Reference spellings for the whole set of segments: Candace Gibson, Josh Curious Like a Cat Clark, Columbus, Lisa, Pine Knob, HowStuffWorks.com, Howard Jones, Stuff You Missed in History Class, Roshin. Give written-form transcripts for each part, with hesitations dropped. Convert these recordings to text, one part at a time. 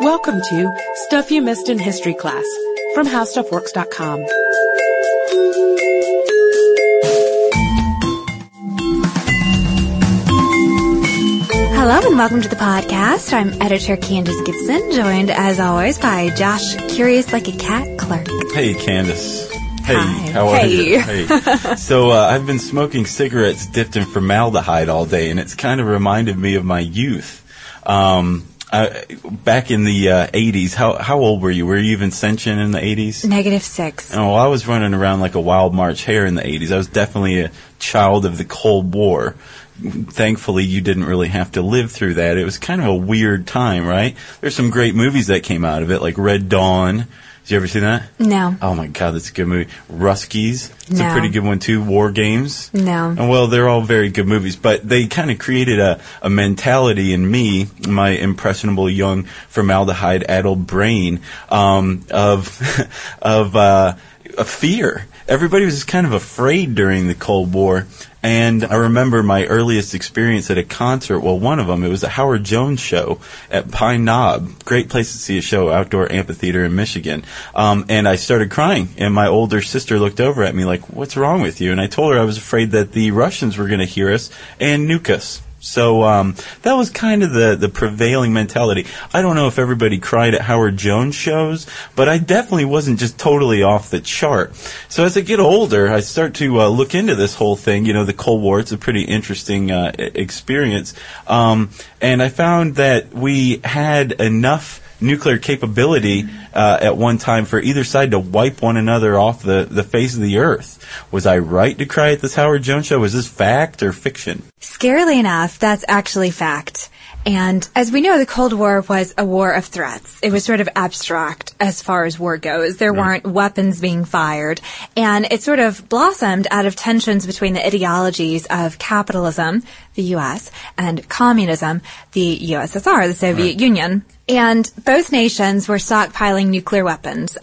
Welcome to Stuff You Missed in History Class from HowStuffWorks.com. Hello and welcome to the podcast. I'm editor Candace Gibson, joined as always by Josh Curious Like a Cat Clark. Hey, Candace. Hey, hi. How are you? Hey. So I've been smoking cigarettes dipped in formaldehyde all day, and it's kind of reminded me of my youth. Back in the 80s, how old were you? Were you even sentient in the 80s? -6. Oh, I was running around like a wild March hare in the 80s. I was definitely a child of the Cold War. Thankfully, you didn't really have to live through that. It was kind of a weird time, right? There's some great movies that came out of it, like Red Dawn. Did you ever see that? No. Oh, my God, that's a good movie. Ruskies. It's a pretty good one, too. War Games. No. And, well, they're all very good movies, but they kind of created a mentality in me, my impressionable young formaldehyde-addled brain, of fear. Everybody was just kind of afraid during the Cold War. And I remember my earliest experience at a concert. Well, one of them, it was a Howard Jones show at Pine Knob. Great place to see a show, outdoor amphitheater in Michigan. And I started crying, and my older sister looked over at me like, "What's wrong with you?" And I told her I was afraid that the Russians were going to hear us and nuke us. So that was kind of the prevailing mentality. I don't know if everybody cried at Howard Jones shows, but I definitely wasn't just totally off the chart. So as I get older, I start to look into this whole thing. You know, the Cold War, it's a pretty interesting experience. And I found that we had enough nuclear capability at one time for either side to wipe one another off the face of the earth. Was I right to cry at this Howard Jones show? Was this fact or fiction? Scarily enough, that's actually fact. And as we know, the Cold War was a war of threats. It was sort of abstract as far as war goes. There weren't weapons being fired. And it sort of blossomed out of tensions between the ideologies of capitalism, the U.S., and communism, the USSR, the Soviet Union. And both nations were stockpiling nuclear weapons.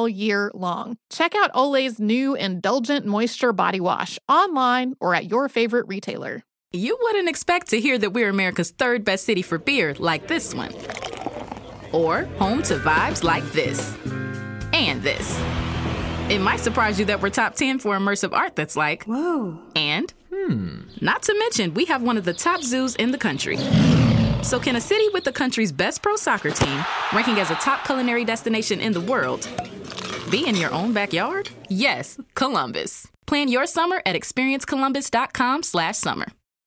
year long. Check out Olay's new Indulgent Moisture Body Wash online or at your favorite retailer. You wouldn't expect to hear that we're America's third best city for beer like this one. Or home to vibes like this. And this. It might surprise you that we're top 10 for immersive art that's like, whoa. And not to mention, we have one of the top zoos in the country. So can a city with the country's best pro soccer team, ranking as a top culinary destination in the world, be in your own backyard? Yes, Columbus. Plan your summer at experiencecolumbus.com/summer.